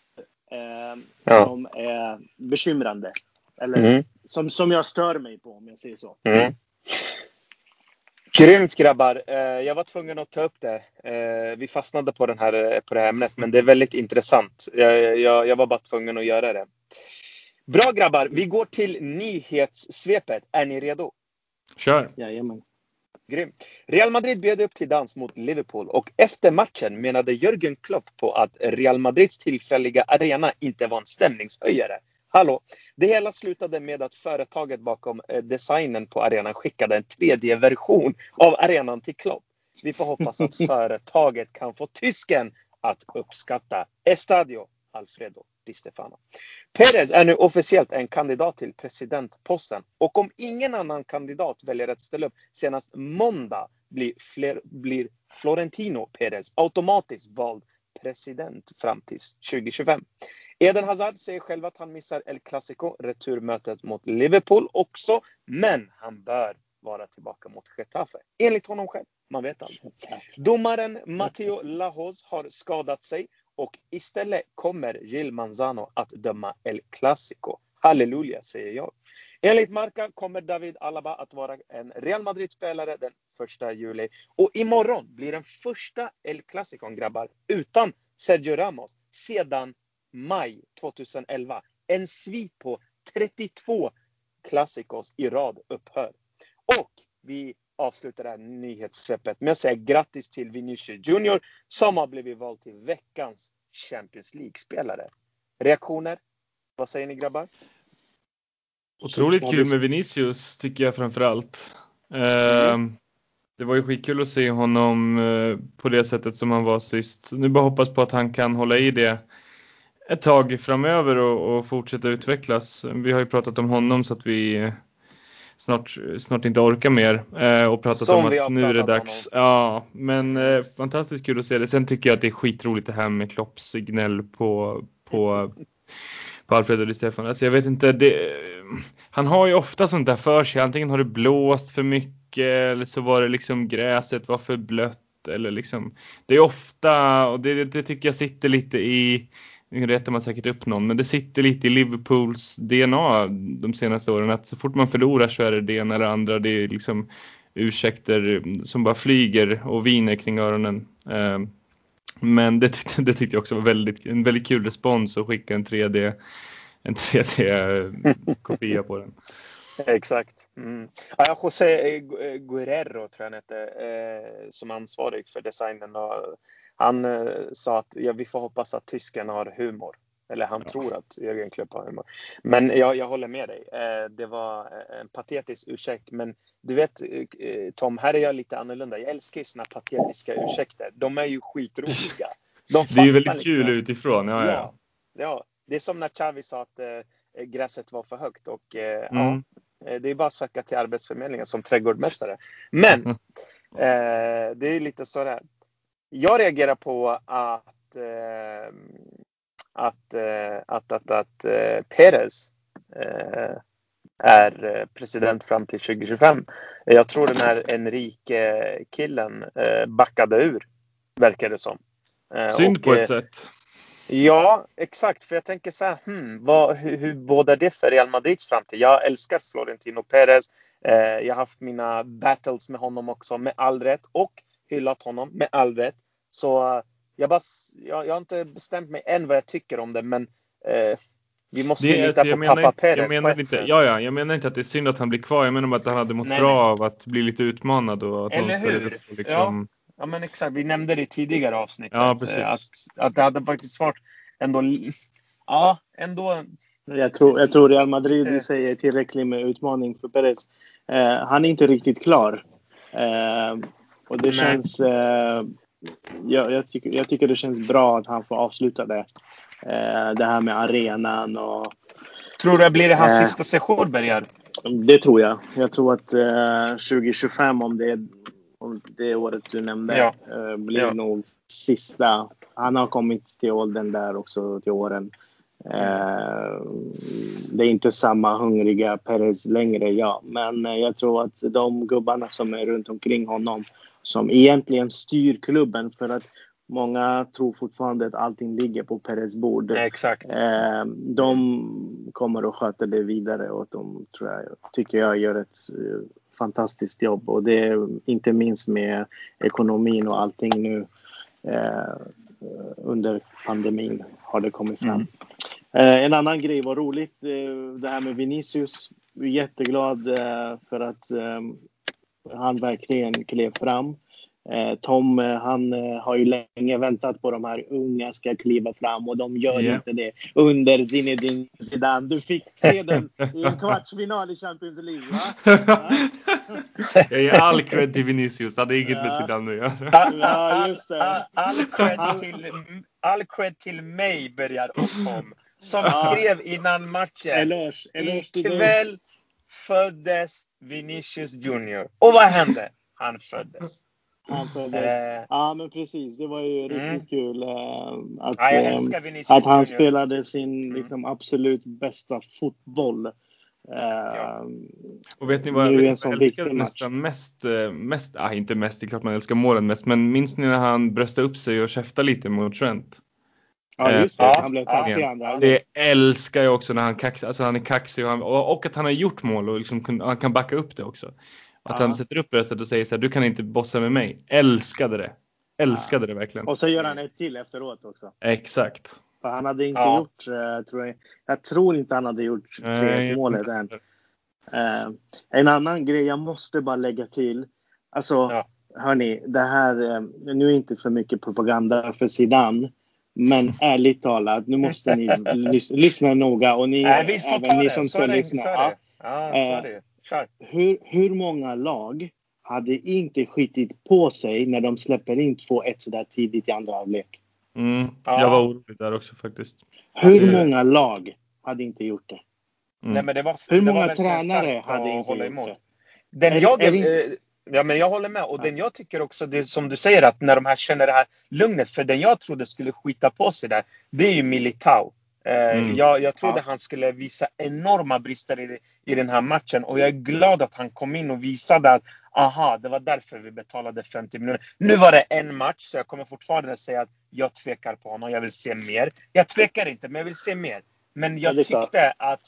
eh, ja. som är bekymrande. Eller mm. som, som jag stör mig på, om jag säger så. Mm. Grymt grabbar, jag var tvungen att ta upp det. Vi fastnade på, den här, på det här ämnet, men det är väldigt intressant. Jag, jag, jag var bara tvungen att göra det. Bra grabbar, vi går till nyhetssvepet. Är ni redo? Kör! Jajamän. Grymt. Real Madrid bjöd upp till dans mot Liverpool, och efter matchen menade Jürgen Klopp på att Real Madrids tillfälliga arena inte var en stämningshöjare. Hallå. Det hela slutade med att företaget bakom designen på arenan skickade en tre D-version av arenan till Klopp. Vi får hoppas att företaget kan få tysken att uppskatta Estadio Alfredo Di Stefano. Pérez är nu officiellt en kandidat till presidentposten, och om ingen annan kandidat väljer att ställa upp senast måndag blir, fler, blir Florentino Pérez automatiskt vald president fram till tjugo tjugofem. Eden Hazard säger själv att han missar El Clasico, returmötet mot Liverpool också, men han bör vara tillbaka mot Getafe. Enligt honom själv, man vet aldrig. Domaren Matteo Lahoz har skadat sig, och istället kommer Gil Manzano att döma El Clasico. Halleluja, säger jag. Enligt Marca kommer David Alaba att vara en Real Madrid-spelare den första juli. Och imorgon blir den första El Clasicon, grabbar, utan Sergio Ramos sedan maj tjugoelva. En svit på trettiotvå Clasicos i rad upphör. Och vi avslutar det här nyhetssläppet med att säga grattis till Vinicius Junior som har blivit vald till veckans Champions League-spelare. Reaktioner? Vad säger ni grabbar? Otroligt kul med Vinicius, tycker jag framförallt. Mm. Eh, det var ju skitkul att se honom eh, på det sättet som han var sist. Nu bara hoppas på att han kan hålla i det ett tag framöver och, och fortsätta utvecklas. Vi har ju pratat om honom så att vi snart, snart inte orkar mer eh, och pratat som om att nu är det dags. Ja, men eh, fantastiskt kul att se det. Sen tycker jag att det är skitroligt det här med Klopps signal på... på på Alfredo Di Stefano. Alltså jag vet inte, det, han har ju ofta sånt där för sig. Antingen har det blåst för mycket, eller så var det liksom gräset var för blött, eller liksom, det är ofta, och det, det tycker jag sitter lite i, nu rättar man säkert upp någon, men det sitter lite i Liverpools D N A de senaste åren, att så fort man förlorar så är det det ena eller andra. Det är liksom ursäkter som bara flyger och viner kring öronen. um, Men det tyckte, det tyckte jag också var väldigt, en väldigt kul respons att skicka en tre D, en tre D-kopia på den. Exakt. Mm. Ja, José Guerrero, tror jag han heter, som ansvarig för designen. Och han sa att ja, vi får hoppas att tysken har humor. Eller han ja. tror att Jürgen Klopp har humor. Men jag, jag håller med dig. Det var en patetisk ursäkt. Men du vet Tom, här är jag lite annorlunda. Jag älskar ju såna patetiska ursäkter. De är ju skitroliga. De det är ju väldigt liksom. Kul utifrån. Ja, ja. Ja. Ja, det är som när Xavi sa att eh, gräset var för högt. Och eh, mm. ja, det är bara att söka till Arbetsförmedlingen som trädgårdsmästare. Men mm. eh, det är lite så där. Jag reagerar på att... Eh, Att, att, att, att Pérez är president fram till tjugo tjugofem. Jag tror den här Enrique-killen backade ur, verkar det som. Synd på ett sätt. Ja, exakt. För jag tänker så här, hmm, vad, hur, hur bådar det för Real Madrids framtid? Jag älskar Florentino Pérez. Jag har haft mina battles med honom också, med all rätt. Och hyllat honom, med all rätt. Så... Jag, bara, jag, jag har inte bestämt mig än vad jag tycker om det, men eh, vi måste ju lita på pappa Pérez. Ja, ja, jag menar inte att det är synd att han blir kvar. Jag menar att han hade mått nej, bra nej. av att bli lite utmanad. Och att eller hur? På, liksom... ja, ja, men exakt. Vi nämnde det i tidigare avsnitt. Ja, precis. Att, att det hade faktiskt varit ändå... Ja, ändå... Jag tror, jag tror Real Madrid i sig är tillräckligt med utmaning för Pérez. Eh, han är inte riktigt klar. Eh, och det nej. känns... Eh, Jag, jag, tycker, jag tycker det känns bra att han får avsluta det eh, det här med arenan och, tror du blir det hans eh, sista session börjar? Det tror jag. Jag tror att eh, tjugo tjugofem, om det, om det året du nämnde ja. eh, blir ja. nog sista. Han har kommit till åldern där också, till åren. eh, Det är inte samma hungriga Pérez längre, ja. Men eh, jag tror att de gubbarna som är runt omkring honom, som egentligen styr klubben, för att Många tror fortfarande att allting ligger på Perez bord. Exakt. Eh, de kommer att sköta det vidare och de tror jag, tycker jag gör ett eh, fantastiskt jobb. Och det är inte minst med ekonomin och allting nu eh, under pandemin har det kommit fram. Mm. Eh, en annan grej var roligt, eh, det här med Vinicius. Jag är jätteglad eh, för att eh, han verkligen klev fram. Tom, han har ju länge väntat på de här unga ska kliva fram och de gör yeah. inte det under Zinedine Zidane. Du fick se den i en kvartsfinal i Champions League, va? Ja. Jag ger all cred till Vinicius, det hade inget ja. med Zidane nu. Ja, just det. All, all, cred till, all cred till mig började Tom, som ja. skrev innan matchen. Eloge, eloge ikväll föddes Vinicius Junior. Och vad hände? Han föddes. Äh. Ja, men precis, det var ju riktigt mm. kul äh, att, ja, äh, att han spelade sin mm. liksom, absolut bästa fotboll. Uh, ja. Och vet ni vad jag, vet, jag älskar nästan mest, mest ah, inte mest, det är klart man älskar målen mest, men minns ni när han bröstade upp sig och käftade lite mot Trent? Ja, just det. Eh, han blev kaxig ja. andra. Det älskar jag också när han, kax, alltså, han är kaxig och, han, och att han har gjort mål och liksom, han kan backa upp det också. Att han sätter upp röstet och säger så här, du kan inte bossa med mig. Älskade det. Älskade ja. det verkligen. Och så gör han ett till efteråt också. Exakt. För han hade inte ja. gjort, tror jag, jag tror inte han hade gjort tre målet än. Uh, en annan grej jag måste bara lägga till. Alltså, ja. hörni, det här, nu är inte för mycket propaganda för Zidane. Men ärligt talat, nu måste ni lys- lyssna noga. Och ni, äh, även ni som ska sorry, lyssna. Sorry. Ja, så det. Hur, hur många lag hade inte skitit på sig när de släpper in två ett sådär tidigt i andra avlek? Mm, jag ja. var orolig där också faktiskt. Hur många lag hade inte gjort det? Mm. Nej, men det var, hur det många var tränare hade inte gjort emot. det? Den är, jag, är det eh, ja, men jag håller med. Och ja. den jag tycker också, det som du säger, att när de här känner det här lugnet, för den jag trodde skulle skita på sig där, det är ju Militao. Mm. Jag, jag trodde ja. han skulle visa enorma brister i, i den här matchen. Och jag är glad att han kom in och visade att aha, det var därför vi betalade femtio miljoner. Nu var det en match, så jag kommer fortfarande säga att jag tvekar på honom, jag vill se mer. Jag tvekar inte, men jag vill se mer. Men jag tyckte att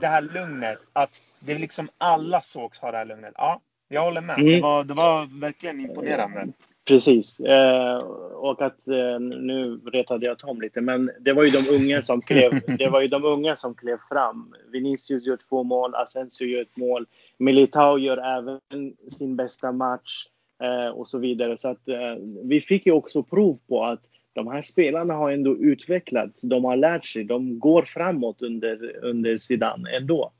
det här lugnet, att det liksom alla sågs ha det här lugnet. Ja, jag håller med, mm. det, var, det var verkligen imponerande. Precis, eh, och att eh, nu retade jag Tom lite, men det var ju de unga som klev, det var ju de unga som klev fram. Vinicius gör två mål, Asensio gör ett mål, Militao gör även sin bästa match eh, och så vidare. Så att eh, vi fick ju också prov på att de här spelarna har ändå utvecklats, de har lärt sig, de går framåt under, under sidan ändå.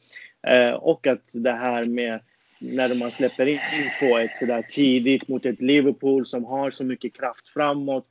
Eh, och att det här med när man släpper in på ett sådär tidigt mot ett Liverpool som har så mycket kraft framåt.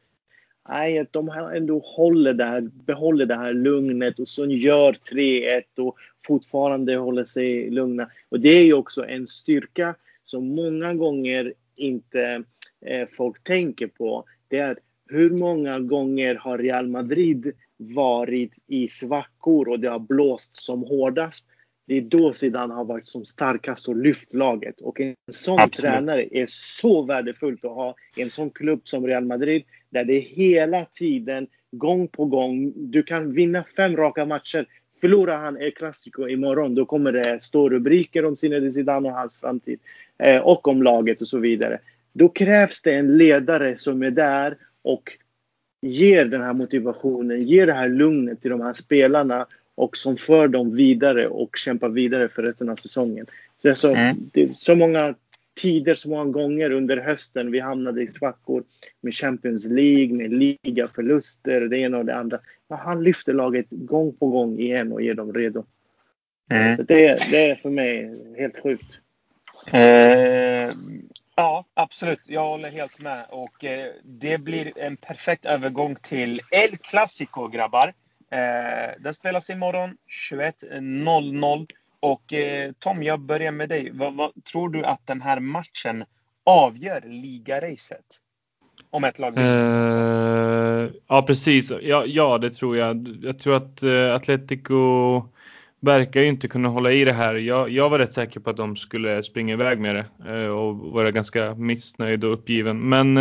Nej, att de här ändå håller det här, behåller det här lugnet och så gör tre ett och fortfarande håller sig lugna. Och det är ju också en styrka som många gånger inte eh, folk tänker på. Det är hur många gånger har Real Madrid varit i svackor och det har blåst som hårdast. Det är då Zidane har varit som starkast och lyft laget. Och en sån Absolut. tränare är så värdefullt att ha i en sån klubb som Real Madrid. Där det hela tiden, gång på gång, du kan vinna fem raka matcher. Förlorar han El Clasico imorgon, då kommer det stå rubriker om Zinedine Zidane och hans framtid. Eh, och om laget och så vidare. Då krävs det en ledare som är där och ger den här motivationen, ger det här lugnet till de här spelarna. Och som för dem vidare och kämpar vidare för resten av säsongen. Det är så, mm. det är så många tider, så många gånger under hösten vi hamnade i svackor med Champions League, med ligaförluster, det ena och det andra. Men han lyfter laget gång på gång igen och ger dem redo. Mm. Så det, det är för mig helt sjukt. Eh, ja, absolut. Jag håller helt med. Och eh, det blir en perfekt övergång till El Clasico, grabbar. Eh, den spelas imorgon tjugoett noll noll. Och eh, Tom, jag börjar med dig. Vad, vad, tror du att den här matchen avgör ligaracet? Om ett lag eh, ja, precis. Ja, ja, det tror jag. Jag tror att eh, Atletico verkar ju inte kunna hålla i det här. Jag, jag var rätt säker på att de skulle springa iväg med det och vara ganska missnöjd och uppgiven. Men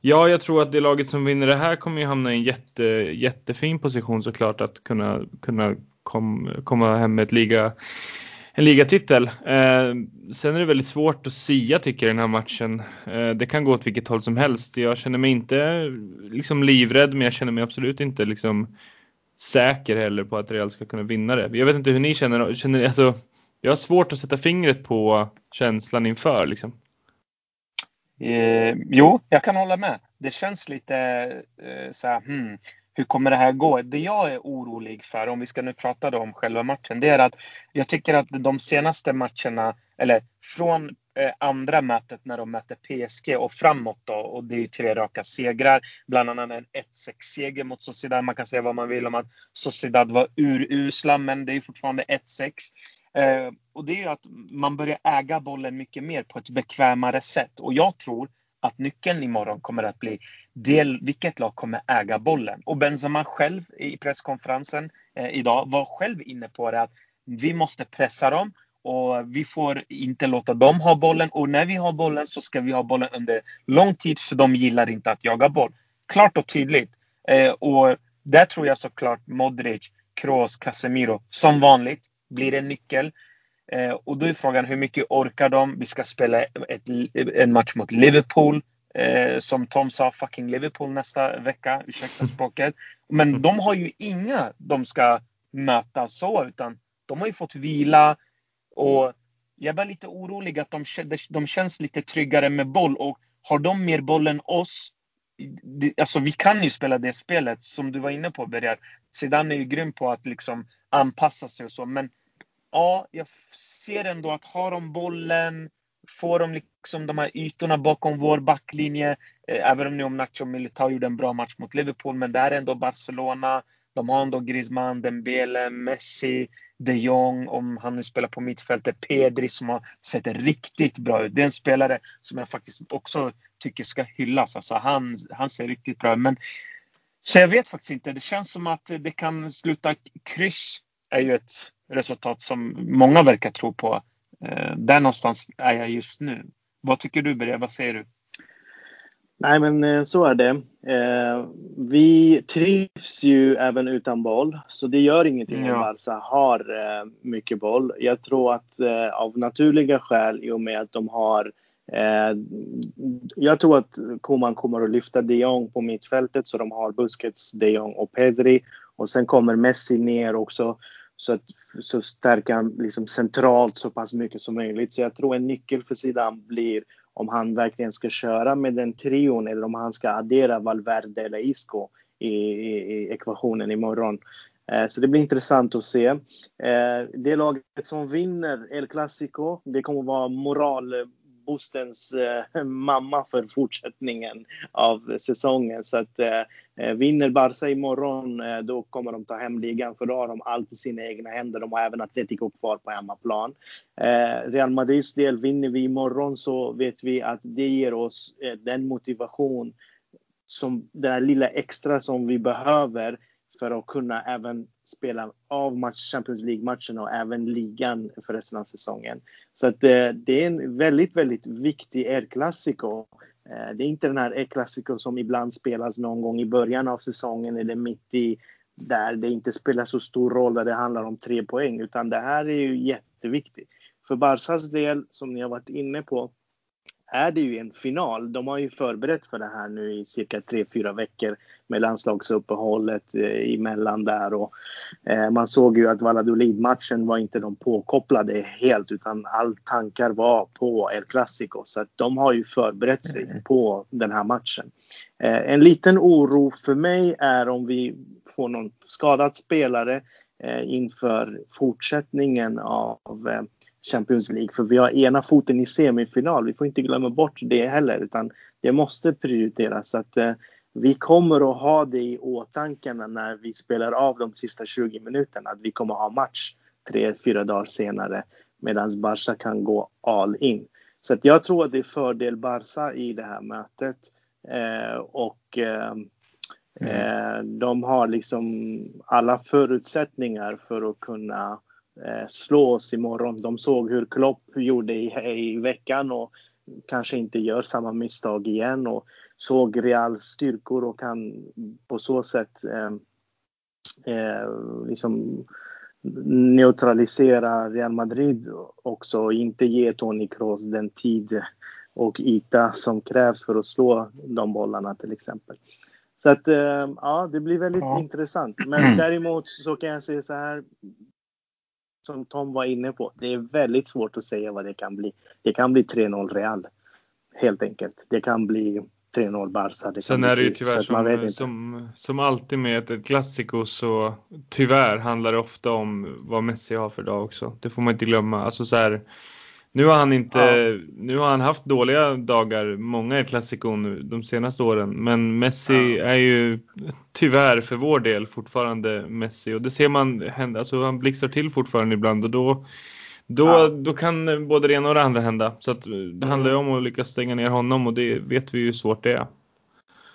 ja, jag tror att det laget som vinner det här kommer ju hamna i en jätte, jättefin position såklart att kunna, kunna kom, komma hem med ett liga, en ligatitel. Sen är det väldigt svårt att sia, tycker jag, den här matchen. Det kan gå åt vilket håll som helst. Jag känner mig inte liksom livrädd, men jag känner mig absolut inte liksom säker heller på att Real ska kunna vinna det. Jag vet inte hur ni känner, känner alltså, jag har svårt att sätta fingret på känslan inför liksom. eh, Jo, jag kan hålla med. Det känns lite eh, såhär, hmm, hur kommer det här gå? Det jag är orolig för, om vi ska nu prata om själva matchen, det är att jag tycker att de senaste matcherna, eller från eh, andra mötet när de möter P S G och framåt då, och det är ju tre raka segrar, bland annat en ett sex seger mot Sociedad. Man kan säga vad man vill om att Sociedad var urusla, men det är ju fortfarande ett sex. Eh, och det är ju att man börjar äga bollen mycket mer på ett bekvämare sätt. Och jag tror att nyckeln imorgon kommer att bli del, vilket lag kommer äga bollen. Och Benzema själv i presskonferensen eh, idag var själv inne på det, att vi måste pressa dem och vi får inte låta dem ha bollen, och när vi har bollen så ska vi ha bollen under lång tid, för de gillar inte att jaga boll. Klart och tydligt. eh, Och där tror jag såklart Modric, Kroos, Casemiro som vanligt blir en nyckel. Eh, och då är frågan hur mycket orkar de. Vi ska spela ett, en match mot Liverpool, eh, som Tom sa, fucking Liverpool nästa vecka, ursäkta språket. Men de har ju inga de ska möta så, utan de har ju fått vila. Och jag är bara lite orolig att de, de känns lite tryggare med boll. Och har de mer boll än oss, alltså vi kan ju spela det spelet som du var inne på, Berger. Zidane är ju grym på att liksom anpassa sig och så. Men ja, jag ser ändå att har de bollen, får de liksom de här ytorna bakom vår backlinje. Även om nu om Nacho och Militao gjorde en bra match mot Liverpool, men där är ändå Barcelona. De har ändå Griezmann, Dembele, Messi, De Jong, om han nu spelar på mittfältet, Pedri som har sett riktigt bra ut. Det är en spelare som jag faktiskt också tycker ska hyllas. Alltså han, han ser riktigt bra ut. Men, så jag vet faktiskt inte. Det känns som att det kan sluta kryss. Är ju ett resultat som många verkar tro på. Där någonstans är jag just nu. Vad tycker du, Berger? Vad säger du? Nej, men så är det. Vi trivs ju även utan boll, så det gör ingenting om ja. Barca har mycket boll. Jag tror att av naturliga skäl, i och med att de har, jag tror att Koeman kommer att lyfta De Jong på mittfältet, så de har Busquets, De Jong och Pedri, och sen kommer Messi ner också, så att så stärka liksom centralt så pass mycket som möjligt. Så jag tror en nyckel för Zidane blir om han verkligen ska köra med den trion, eller om han ska addera Valverde eller Isco i, i, i ekvationen imorgon. Eh, så det blir intressant att se. Eh, det laget som vinner El Clasico, det kommer att vara moralboostens eh, mamma för fortsättningen av säsongen. Så att eh, vinner Barca imorgon, eh, då kommer de ta hem ligan, för då har de allt i sina egna händer. De har även Atletico kvar på hemmaplan. Eh, Real Madrids del, vinner vi imorgon så vet vi att det ger oss eh, den motivation, som den här lilla extra som vi behöver för att kunna även spela av match, Champions League-matchen och även ligan för resten av säsongen. Så att, eh, det är en väldigt, väldigt viktig El Clasico. Eh, det är inte den här El Clasico som ibland spelas någon gång i början av säsongen eller mitt i, där det inte spelar så stor roll, där det handlar om tre poäng, utan det här är ju jätteviktigt. För Barças del, som ni har varit inne på, är det ju en final. De har ju förberett för det här nu i cirka tre fyra veckor med landslagsuppehållet eh, emellan där. Och, eh, man såg ju att Valladolid-matchen var inte de påkopplade helt, utan all tankar var på El Clasico. Så att de har ju förberett sig mm. på den här matchen. Eh, en liten oro för mig är om vi får någon skadad spelare eh, inför fortsättningen av eh, Champions League, för vi har ena foten i semifinal. Vi får inte glömma bort det heller, utan det måste prioriteras. Så att eh, vi kommer att ha det i åtankarna när vi spelar av de sista tjugo minuterna, att vi kommer att ha match tre fyra dagar senare, medan Barca kan gå all in. Så att jag tror att det är fördel Barca i det här mötet. Eh, och eh, mm. eh, de har liksom alla förutsättningar för att kunna eh, slå oss imorgon. De såg hur Klopp gjorde i, i veckan och kanske inte gör samma misstag igen, och såg Real styrkor och kan på så sätt eh, eh, liksom neutralisera Real Madrid också och inte ge Toni Kroos den tid och yta som krävs för att slå de bollarna till exempel. Så att eh, ja, det blir väldigt ja. intressant. Men däremot så kan jag säga så här, som Tom var inne på, det är väldigt svårt att säga vad det kan bli. Det kan bli tre noll Real, helt enkelt. Det kan bli tre noll Barca. Det Sen är det ju tyvärr som, som, som alltid med ett, ett klassiko, så tyvärr handlar det ofta om vad Messi har för dag också. Det får man inte glömma. Alltså så här, nu har han inte, ja. nu har han haft dåliga dagar, många i klassikon nu de senaste åren. Men Messi ja. är ju tyvärr för vår del fortfarande Messi. Och det ser man hända, alltså han blixtrar till fortfarande ibland. Och då, då, ja. då kan både det ena och det andra hända. Så att det handlar ju om att lyckas stänga ner honom, och det vet vi ju hur svårt det är.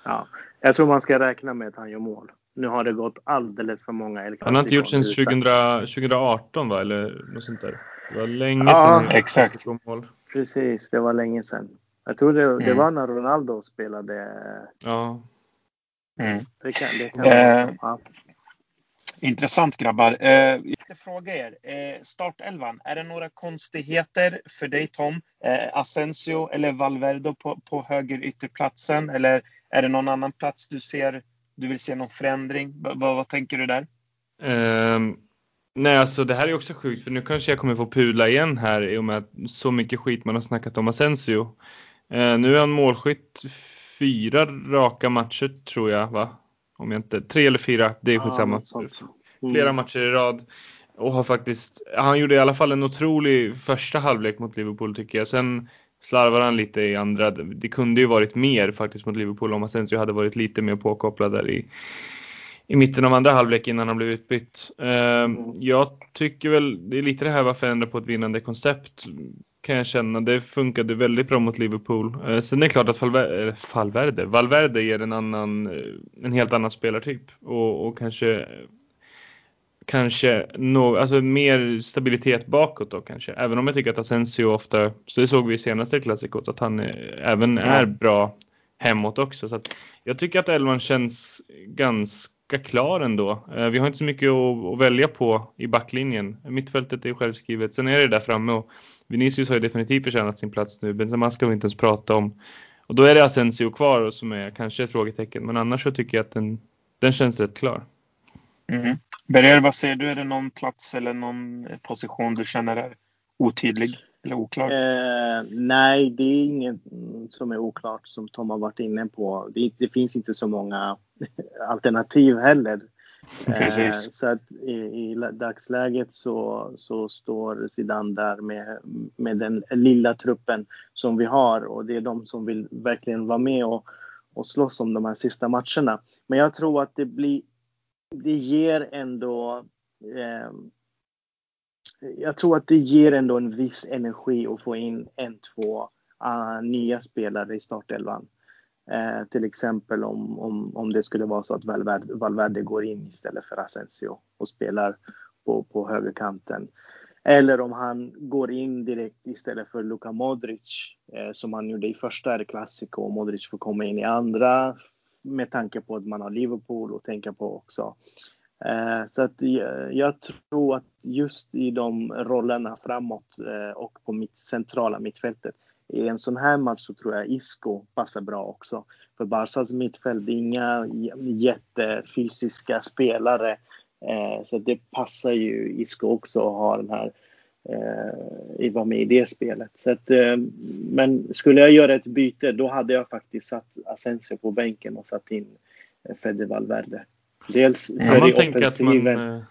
Ja, jag tror man ska räkna med att han gör mål. Nu har det gått alldeles för många El Clasico. Han har inte gjort sedan tjugo arton va? Eller något sånt där. Det var länge sedan. Ja, exakt. Precis, det var länge sedan. Jag tror det, mm. det var när Ronaldo spelade. Ja. Mm. Det kan, det kan eh, också. Ja. Intressant grabbar. Eh, jag ska fråga er. Eh, startelvan, är det några konstigheter för dig Tom? Eh, Asensio eller Valverde på, på höger ytterplatsen? Eller är det någon annan plats du ser? Du vill se någon förändring? B- vad tänker du där? Um, nej, alltså det här är också sjukt. För nu kanske jag kommer få pula igen här, i och med att så mycket skit man har snackat om Asensio. Uh, nu är han målskytt fyra raka matcher, tror jag, va? Om jag inte... Tre eller fyra, det är skitsamma. Ah, Flera mm. matcher i rad. Och har faktiskt... Han gjorde i alla fall en otrolig första halvlek mot Liverpool, tycker jag. Sen... slarvar han lite i andra. Det kunde ju varit mer faktiskt mot Liverpool om Asensio hade varit lite mer påkopplad där i, i mitten av andra halvlek innan han blev utbytt. Uh, jag tycker väl det är lite det här, varför ändra på ett vinnande koncept, kan jag känna. Det funkade väldigt bra mot Liverpool. Uh, sen är det klart att Valver- Valverde, Valverde ger en annan, en helt annan spelartyp, och, och kanske Kanske no, alltså mer stabilitet bakåt då kanske. Även om jag tycker att Asensio ofta, så det såg vi senast i klassikot, att han är, även är bra hemåt också. Så att jag tycker att elvan känns ganska klar ändå. Vi har inte så mycket att, att välja på i backlinjen. Mittfältet är självskrivet. Sen är det där framme, och Vinicius har ju definitivt förtjänat sin plats nu. Benzema ska vi inte ens prata om. Och då är det Asensio kvar som är kanske ett frågetecken. Men annars så tycker jag att den, den känns rätt klar. Mm. Berger, vad ser du? Är det någon plats eller någon position du känner är otydlig eller oklar? Eh, nej, det är inget som är oklart, som Tom har varit inne på. Det, det finns inte så många alternativ heller. Precis. Eh, så att i, i dagsläget så, så står Zidane där med, med den lilla truppen som vi har. Och det är de som vill verkligen vara med och, och slåss om de här sista matcherna. Men jag tror att det blir... Det ger ändå eh, jag tror att det ger ändå en viss energi att få in en, två uh, nya spelare i startelvan. Eh, till exempel om, om, om det skulle vara så att Valverde, Valverde går in istället för Asensio och spelar på, på högerkanten. Eller om han går in direkt istället för Luka Modric, eh, som han gjorde i första El Clasico, och Modric får komma in i andra, med tanke på att man har Liverpool att tänka på också. Eh, så att jag, jag tror att just i de rollerna framåt eh, och på mitt centrala mittfältet, i en sån här match så tror jag Isco passar bra också. För Barças mittfält, inga jättefysiska spelare. Eh, så det passar ju Isco också att ha den här eh, vara med i det spelet. Så att, eh, men skulle jag göra ett byte, då hade jag faktiskt satt Asensio på bänken och satt in Fede Valverde. Dels för ja, offensiven man...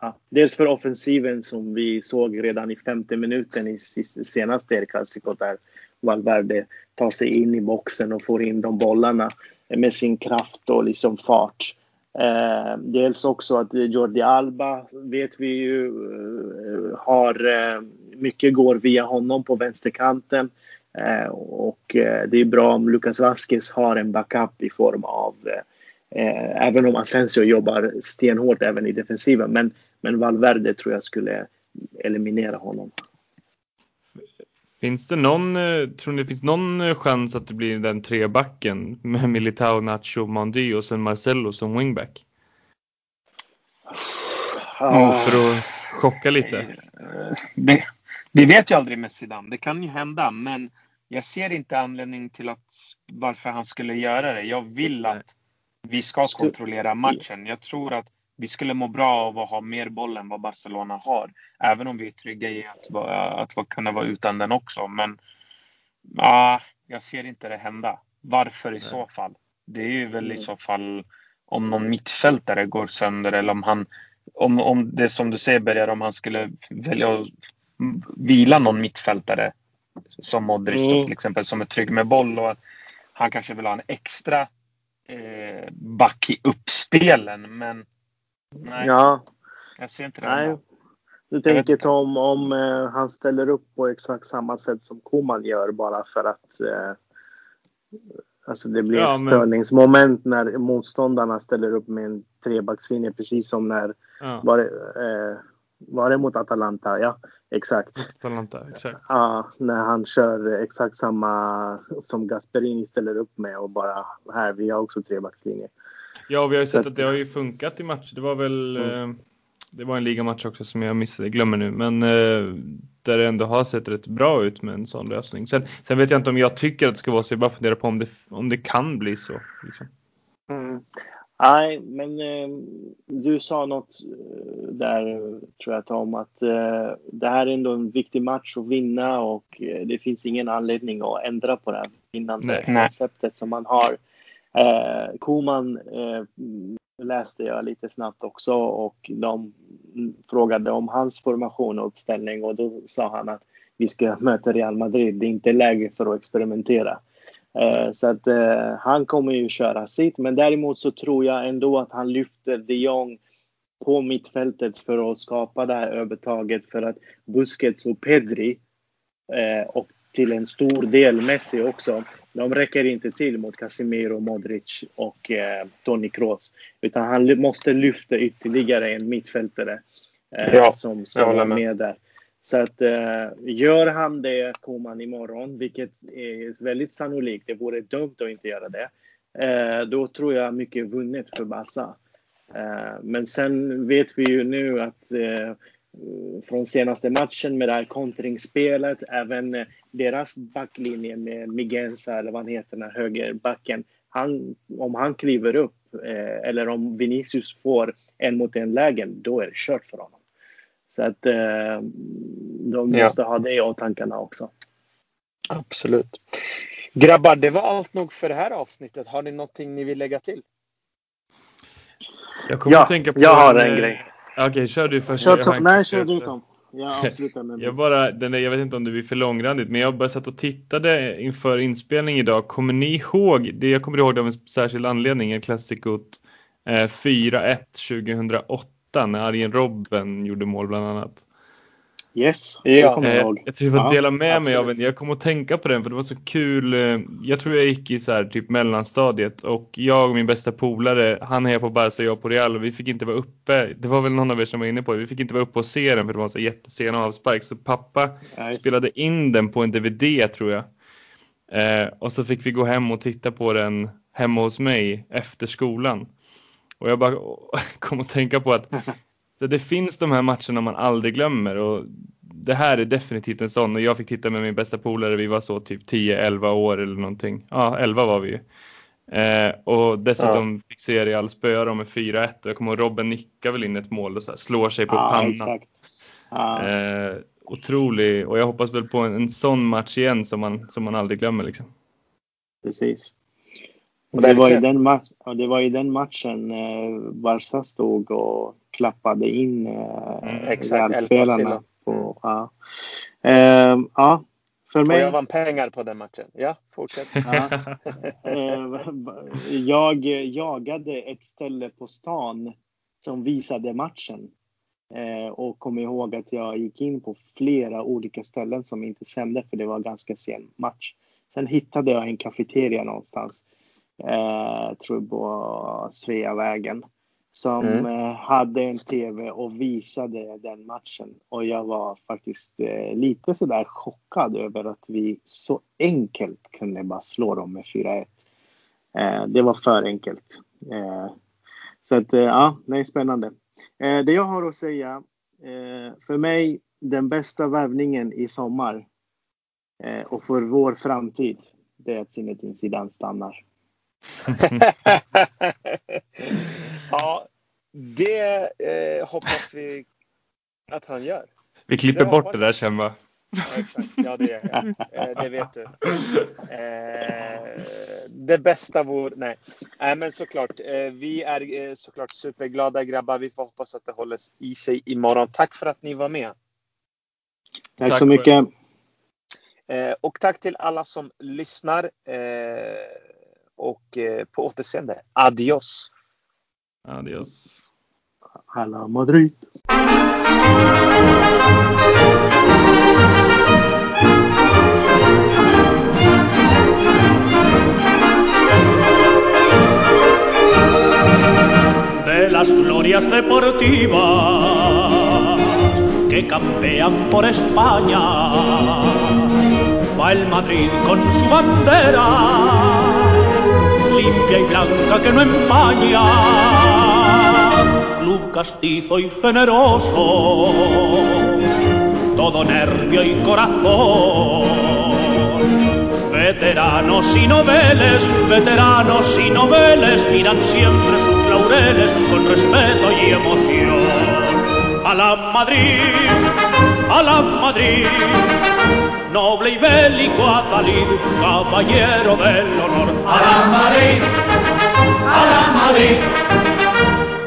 ja, dels för offensiven som vi såg redan i femte minuten i senaste El Clasico, där Valverde tar sig in i boxen och får in de bollarna med sin kraft och liksom fart. Eh, dels också att Jordi Alba, vet vi ju, eh, har eh, mycket går via honom på vänsterkanten, eh, och eh, det är bra om Lucas Vázquez har en backup i form av eh, även om Asensio jobbar stenhårt även i defensiven, men Men Valverde tror jag skulle eliminera honom. Finns det någon, tror ni det finns någon chans att det blir den trebacken med Militao, Nacho, Mandi och sen Marcelo som wingback? Ja, för att chocka lite. Det, det vet jag aldrig med Zidane. Det kan ju hända, men jag ser inte anledning till att varför han skulle göra det. Jag vill att vi ska kontrollera matchen. Jag tror att vi skulle må bra av att ha mer boll än vad Barcelona har. Även om vi är trygga i att, att, att kunna vara utan den också. Men ah, jag ser inte det hända. Varför i så fall? Det är ju väl i så fall om någon mittfältare går sönder. Eller om han, om, om det som du säger Berger, om han skulle välja att vila någon mittfältare. Som Modric mm. till exempel, som är trygg med boll. Och han kanske vill ha en extra eh, back i uppspelen. Men nej, ja. Jag ser inte det. Nej. Du tänker inte. om, om eh, han ställer upp på exakt samma sätt som Koeman gör, bara för att eh, alltså det blir ja, ett störningsmoment men... när motståndarna ställer upp med en trebackslinje, precis som när ja. var, eh, var det mot Atalanta, ja exakt. Atalanta, exakt. Ja, när han kör exakt samma som Gasperini ställer upp med och bara här, vi har också trebackslinje. Ja, vi har ju sett att det har ju funkat i match. Det var väl mm. eh, det var en ligamatch också som jag missade, jag glömmer nu. Men eh, där det ändå har sett rätt bra ut med en sån lösning. Sen, sen vet jag inte om jag tycker att det ska vara så. Jag bara funderar på om det, om det kan bli så. Liksom. Mm. Nej, men eh, du sa något där, tror jag, om att eh, det här är ändå en viktig match att vinna. Och eh, det finns ingen anledning att ändra på det här vinnande konceptet som man har. Eh, Koeman eh, läste jag lite snabbt också, och de frågade om hans formation och uppställning, och då sa han att vi ska möta Real Madrid, det är inte läge för att experimentera. eh, så att eh, han kommer ju köra sitt, men däremot så tror jag ändå att han lyfter De Jong på mittfältet för att skapa det här övertaget, för att Busquets och Pedri eh, och till en stor del Messi också, de räcker inte till mot Casemiro, Modric och eh, Toni Kroos, utan han l- måste lyfta ytterligare en mittfältare eh, ja, som ska vara med. med där. Så att eh, gör han det, Koeman, imorgon, vilket är väldigt sannolikt, det vore dumt att inte göra det, eh, då tror jag mycket vunnet för Barca. Eh, men sen vet vi ju nu att eh, från senaste matchen med det här kontringsspelet, även deras backlinje med Migenza eller vad han heter, den högerbacken, han, om han kliver upp eh, eller om Vinicius får en mot en lägen, då är det kört för honom. Så att eh, de ja. måste ha det i åtankarna också. Absolut. Grabbar, det var allt nog för det här avsnittet. Har ni någonting ni vill lägga till? Jag kommer ja, att tänka på jag har en, en grej. Okej, kör du först. Kör Tom. Nej, kör du Tom. Jag avslutar med jag, bara, den där, jag vet inte om det blir för långrandigt, men jag bara satt och tittade inför inspelning idag. Kommer ni ihåg, det jag kommer ihåg av en särskild anledning, är klassikot eh, fyra ett tjugohundraåtta när Arjen Robben gjorde mål bland annat. Yes, jag kommer eh, ihåg. Jag typ ja, dela med absolut. mig av en, jag kommer att tänka på den för det var så kul. Jag tror jag gick i så här, typ mellanstadiet, och jag och min bästa polare, han är på Barca, jag på Real, och vi fick inte vara uppe. Det var väl någon av er som var inne på det. Vi fick inte vara uppe och se den för det var så jättesena avspark, så pappa ja, spelade in den på en D V D tror jag. Eh, och så fick vi gå hem och titta på den hemma hos mig efter skolan. Och jag bara kom att tänka på att det finns de här matcherna man aldrig glömmer, och det här är definitivt en sån. Och jag fick titta med min bästa polare, vi var så typ tio elva år eller någonting. Ja, elva var vi ju. Eh, och dessutom ja. fick se Real spöa dem med fyra ett. Och jag kommer ihåg Robben nickar väl in ett mål och så här, slår sig på ja, pannan. Exakt. Ja. Eh, otrolig. Och jag hoppas väl på en, en sån match igen som man, som man aldrig glömmer liksom. Precis. Och det, var i den match, och det var i den matchen eh, Barca stod och klappade in eh, exakt, spelarna på ja. Eh, ja, för mig. Och jag vann pengar på den matchen. Ja, fortsätt. Ja. eh, jag jagade ett ställe på stan som visade matchen. Eh, och kom ihåg att jag gick in på flera olika ställen som inte sände, för det var ganska sen match. Sen hittade jag en kafeteria någonstans. Eh, tror på Sveavägen, som mm. hade en tv och visade den matchen. Och jag var faktiskt lite sådär chockad över att vi så enkelt kunde bara slå dem med fyra ett. Det var för enkelt. Så att ja, nej, spännande. Det jag har att säga, för mig den bästa värvningen i sommar och för vår framtid, det är att Zinedine Zidane stannar. Ja, det eh, hoppas vi att han gör. Vi klipper det bort det där sen, va? Ja, exakt. Ja, det är eh, det vet du. Eh, det bästa vore nej. Nej, eh, men såklart eh, vi är eh, såklart superglada grabbar. Vi får hoppas att det håller i sig imorgon. Tack för att ni var med. Tack, tack så mycket. Eh, och tack till alla som lyssnar. Eh, och eh, på återseende. Adios. Adiós. A la Madrid. De las glorias deportivas que campean por España, va el Madrid con su bandera limpia y blanca que no empaña, club castizo y generoso, todo nervio y corazón, veteranos y noveles, veteranos y noveles, miran siempre sus laureles con respeto y emoción. A la Madrid, a la Madrid, noble y bélico Adalid, caballero del honor. A la Madrid, a la Madrid,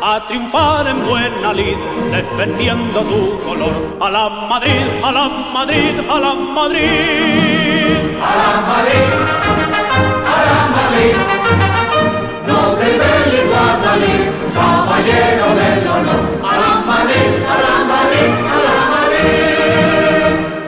a triunfar en buena lid, defendiendo tu color. A la Madrid, a la Madrid, a la Madrid.